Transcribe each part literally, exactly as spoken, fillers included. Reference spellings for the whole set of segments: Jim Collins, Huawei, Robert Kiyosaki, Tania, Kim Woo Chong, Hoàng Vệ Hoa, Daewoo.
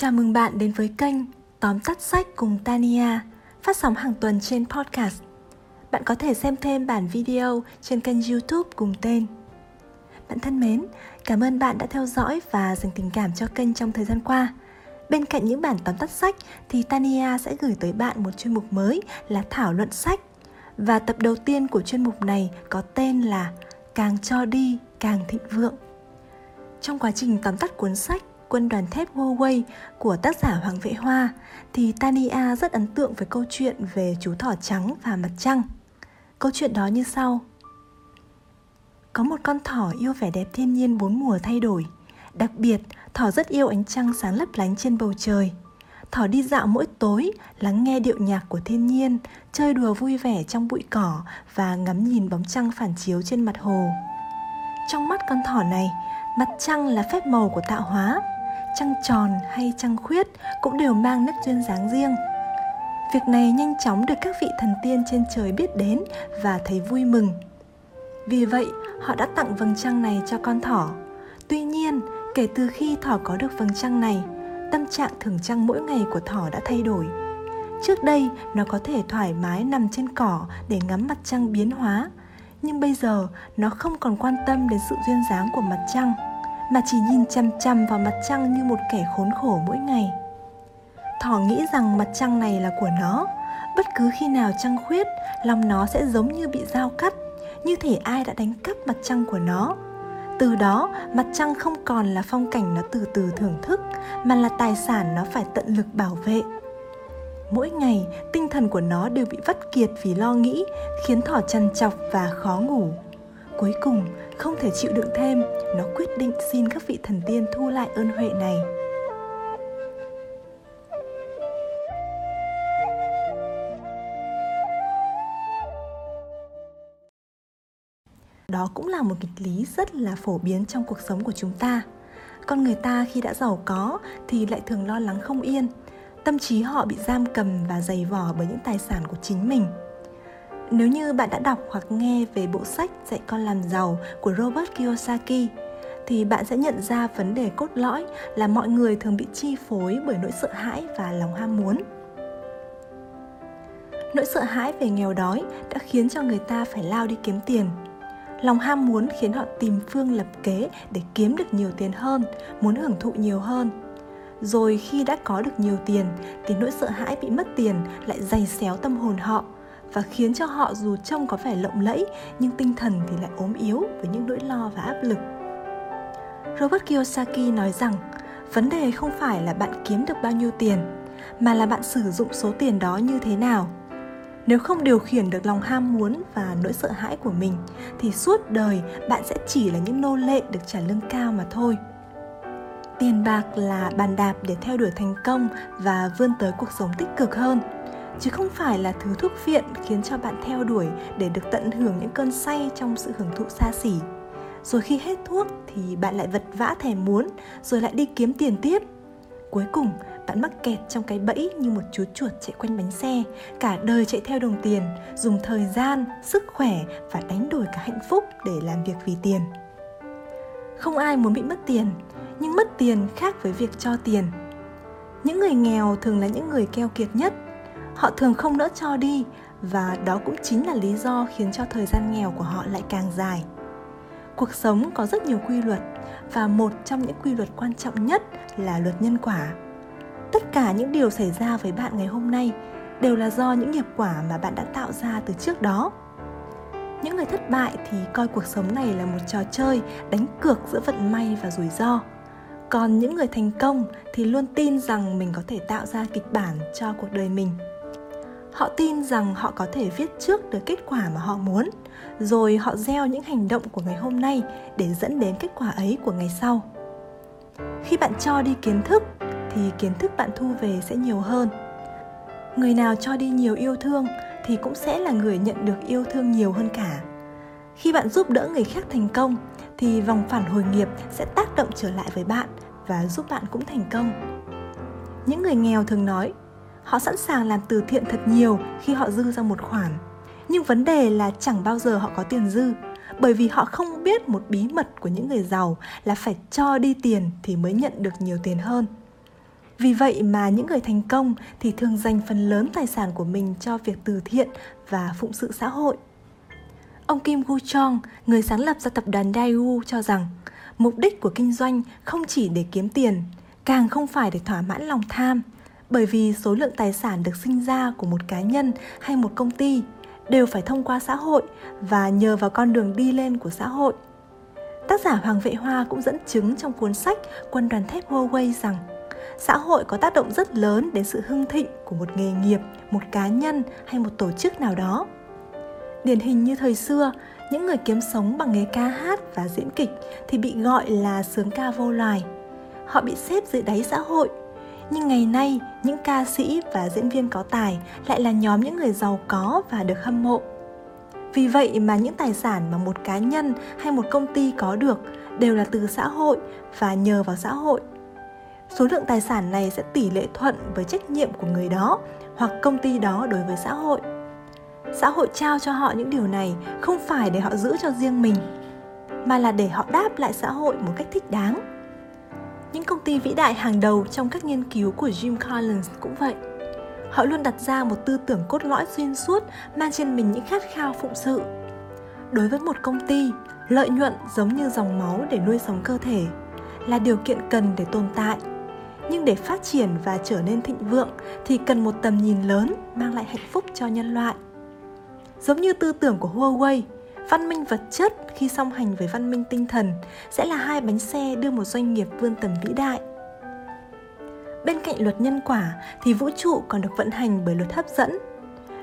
Chào mừng bạn đến với kênh Tóm tắt sách cùng Tania, phát sóng hàng tuần trên podcast. Bạn có thể xem thêm bản video trên kênh YouTube cùng tên. Bạn thân mến, cảm ơn bạn đã theo dõi và dành tình cảm cho kênh trong thời gian qua. Bên cạnh những bản tóm tắt sách thì Tania sẽ gửi tới bạn một chuyên mục mới là thảo luận sách. Và tập đầu tiên của chuyên mục này có tên là Càng cho đi càng thịnh vượng. Trong quá trình tóm tắt cuốn sách Quân đoàn thép Huawei của tác giả Hoàng Vệ Hoa thì Tania rất ấn tượng với câu chuyện về chú thỏ trắng và mặt trăng. Câu chuyện đó như sau. Có một con thỏ yêu vẻ đẹp thiên nhiên bốn mùa thay đổi. Đặc biệt, thỏ rất yêu ánh trăng sáng lấp lánh trên bầu trời. Thỏ đi dạo mỗi tối, lắng nghe điệu nhạc của thiên nhiên, chơi đùa vui vẻ trong bụi cỏ và ngắm nhìn bóng trăng phản chiếu trên mặt hồ. Trong mắt con thỏ này, mặt trăng là phép màu của tạo hóa. Trăng tròn hay trăng khuyết cũng đều mang nét duyên dáng riêng. Việc này nhanh chóng được các vị thần tiên trên trời biết đến và thấy vui mừng. Vì vậy, họ đã tặng vầng trăng này cho con thỏ. Tuy nhiên, kể từ khi thỏ có được vầng trăng này, tâm trạng thưởng trăng mỗi ngày của thỏ đã thay đổi. Trước đây, nó có thể thoải mái nằm trên cỏ để ngắm mặt trăng biến hóa. Nhưng bây giờ, nó không còn quan tâm đến sự duyên dáng của mặt trăng, mà chỉ nhìn chằm chằm vào mặt trăng như một kẻ khốn khổ mỗi ngày. Thỏ nghĩ rằng mặt trăng này là của nó. Bất cứ khi nào trăng khuyết, lòng nó sẽ giống như bị dao cắt, như thể ai đã đánh cắp mặt trăng của nó. Từ đó, mặt trăng không còn là phong cảnh nó từ từ thưởng thức, mà là tài sản nó phải tận lực bảo vệ. Mỗi ngày, tinh thần của nó đều bị vắt kiệt vì lo nghĩ, khiến thỏ trằn trọc và khó ngủ. Cuối cùng, không thể chịu đựng thêm, nó quyết định xin các vị thần tiên thu lại ơn huệ này. Đó cũng là một nghịch lý rất là phổ biến trong cuộc sống của chúng ta. Con người ta khi đã giàu có thì lại thường lo lắng không yên. Tâm trí họ bị giam cầm và dày vò bởi những tài sản của chính mình. Nếu như bạn đã đọc hoặc nghe về bộ sách Dạy con làm giàu của Robert Kiyosaki, thì bạn sẽ nhận ra vấn đề cốt lõi là mọi người thường bị chi phối bởi nỗi sợ hãi và lòng ham muốn. Nỗi sợ hãi về nghèo đói đã khiến cho người ta phải lao đi kiếm tiền. Lòng ham muốn khiến họ tìm phương lập kế để kiếm được nhiều tiền hơn, muốn hưởng thụ nhiều hơn. Rồi khi đã có được nhiều tiền, thì nỗi sợ hãi bị mất tiền lại dày xéo tâm hồn họ và khiến cho họ dù trông có vẻ lộng lẫy nhưng tinh thần thì lại ốm yếu với những nỗi lo và áp lực. Robert Kiyosaki nói rằng, vấn đề không phải là bạn kiếm được bao nhiêu tiền, mà là bạn sử dụng số tiền đó như thế nào. Nếu không điều khiển được lòng ham muốn và nỗi sợ hãi của mình, thì suốt đời bạn sẽ chỉ là những nô lệ được trả lương cao mà thôi. Tiền bạc là bàn đạp để theo đuổi thành công và vươn tới cuộc sống tích cực hơn, chứ không phải là thứ thuốc phiện khiến cho bạn theo đuổi để được tận hưởng những cơn say trong sự hưởng thụ xa xỉ. Rồi khi hết thuốc thì bạn lại vật vã thèm muốn, rồi lại đi kiếm tiền tiếp. Cuối cùng, bạn mắc kẹt trong cái bẫy như một chú chuột chạy quanh bánh xe, cả đời chạy theo đồng tiền, dùng thời gian, sức khỏe và đánh đổi cả hạnh phúc để làm việc vì tiền. Không ai muốn bị mất tiền, nhưng mất tiền khác với việc cho tiền. Những người nghèo thường là những người keo kiệt nhất. Họ thường không nỡ cho đi và đó cũng chính là lý do khiến cho thời gian nghèo của họ lại càng dài. Cuộc sống có rất nhiều quy luật và một trong những quy luật quan trọng nhất là luật nhân quả. Tất cả những điều xảy ra với bạn ngày hôm nay đều là do những nghiệp quả mà bạn đã tạo ra từ trước đó. Những người thất bại thì coi cuộc sống này là một trò chơi đánh cược giữa vận may và rủi ro. Còn những người thành công thì luôn tin rằng mình có thể tạo ra kịch bản cho cuộc đời mình. Họ tin rằng họ có thể viết trước được kết quả mà họ muốn, rồi họ gieo những hành động của ngày hôm nay để dẫn đến kết quả ấy của ngày sau. Khi bạn cho đi kiến thức, thì kiến thức bạn thu về sẽ nhiều hơn. Người nào cho đi nhiều yêu thương thì cũng sẽ là người nhận được yêu thương nhiều hơn cả. Khi bạn giúp đỡ người khác thành công thì vòng phản hồi nghiệp sẽ tác động trở lại với bạn và giúp bạn cũng thành công. Những người nghèo thường nói, họ sẵn sàng làm từ thiện thật nhiều khi họ dư ra một khoản. Nhưng vấn đề là chẳng bao giờ họ có tiền dư, bởi vì họ không biết một bí mật của những người giàu là phải cho đi tiền thì mới nhận được nhiều tiền hơn. Vì vậy mà những người thành công thì thường dành phần lớn tài sản của mình cho việc từ thiện và phụng sự xã hội. Ông Kim Woo Chong, người sáng lập ra tập đoàn Daewoo, cho rằng mục đích của kinh doanh không chỉ để kiếm tiền, càng không phải để thỏa mãn lòng tham, bởi vì số lượng tài sản được sinh ra của một cá nhân hay một công ty đều phải thông qua xã hội và nhờ vào con đường đi lên của xã hội. Tác giả Hoàng Vệ Hoa cũng dẫn chứng trong cuốn sách Quân đoàn thép Huawei rằng xã hội có tác động rất lớn đến sự hưng thịnh của một nghề nghiệp, một cá nhân hay một tổ chức nào đó. Điển hình như thời xưa, những người kiếm sống bằng nghề ca hát và diễn kịch thì bị gọi là xướng ca vô loài. Họ bị xếp dưới đáy xã hội. Nhưng ngày nay, những ca sĩ và diễn viên có tài lại là nhóm những người giàu có và được hâm mộ. Vì vậy mà những tài sản mà một cá nhân hay một công ty có được đều là từ xã hội và nhờ vào xã hội. Số lượng tài sản này sẽ tỷ lệ thuận với trách nhiệm của người đó hoặc công ty đó đối với xã hội. Xã hội trao cho họ những điều này không phải để họ giữ cho riêng mình, mà là để họ đáp lại xã hội một cách thích đáng. Những công ty vĩ đại hàng đầu trong các nghiên cứu của Jim Collins cũng vậy. Họ luôn đặt ra một tư tưởng cốt lõi xuyên suốt mang trên mình những khát khao phụng sự. Đối với một công ty, lợi nhuận giống như dòng máu để nuôi sống cơ thể, là điều kiện cần để tồn tại. Nhưng để phát triển và trở nên thịnh vượng thì cần một tầm nhìn lớn mang lại hạnh phúc cho nhân loại. Giống như tư tưởng của Huawei, văn minh vật chất khi song hành với văn minh tinh thần sẽ là hai bánh xe đưa một doanh nghiệp vươn tầm vĩ đại. Bên cạnh luật nhân quả thì vũ trụ còn được vận hành bởi luật hấp dẫn.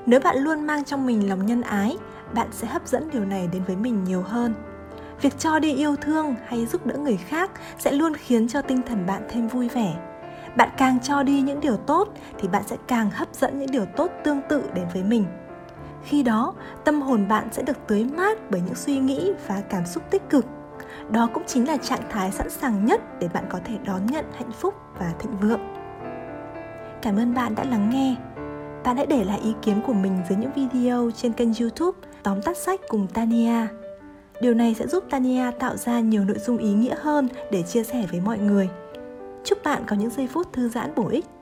Nếu bạn luôn mang trong mình lòng nhân ái, bạn sẽ hấp dẫn điều này đến với mình nhiều hơn. Việc cho đi yêu thương hay giúp đỡ người khác sẽ luôn khiến cho tinh thần bạn thêm vui vẻ. Bạn càng cho đi những điều tốt thì bạn sẽ càng hấp dẫn những điều tốt tương tự đến với mình. Khi đó, tâm hồn bạn sẽ được tưới mát bởi những suy nghĩ và cảm xúc tích cực. Đó cũng chính là trạng thái sẵn sàng nhất để bạn có thể đón nhận hạnh phúc và thịnh vượng. Cảm ơn bạn đã lắng nghe. Bạn hãy để lại ý kiến của mình dưới những video trên kênh YouTube Tóm tắt sách cùng Tania. Điều này sẽ giúp Tania tạo ra nhiều nội dung ý nghĩa hơn để chia sẻ với mọi người. Chúc bạn có những giây phút thư giãn bổ ích.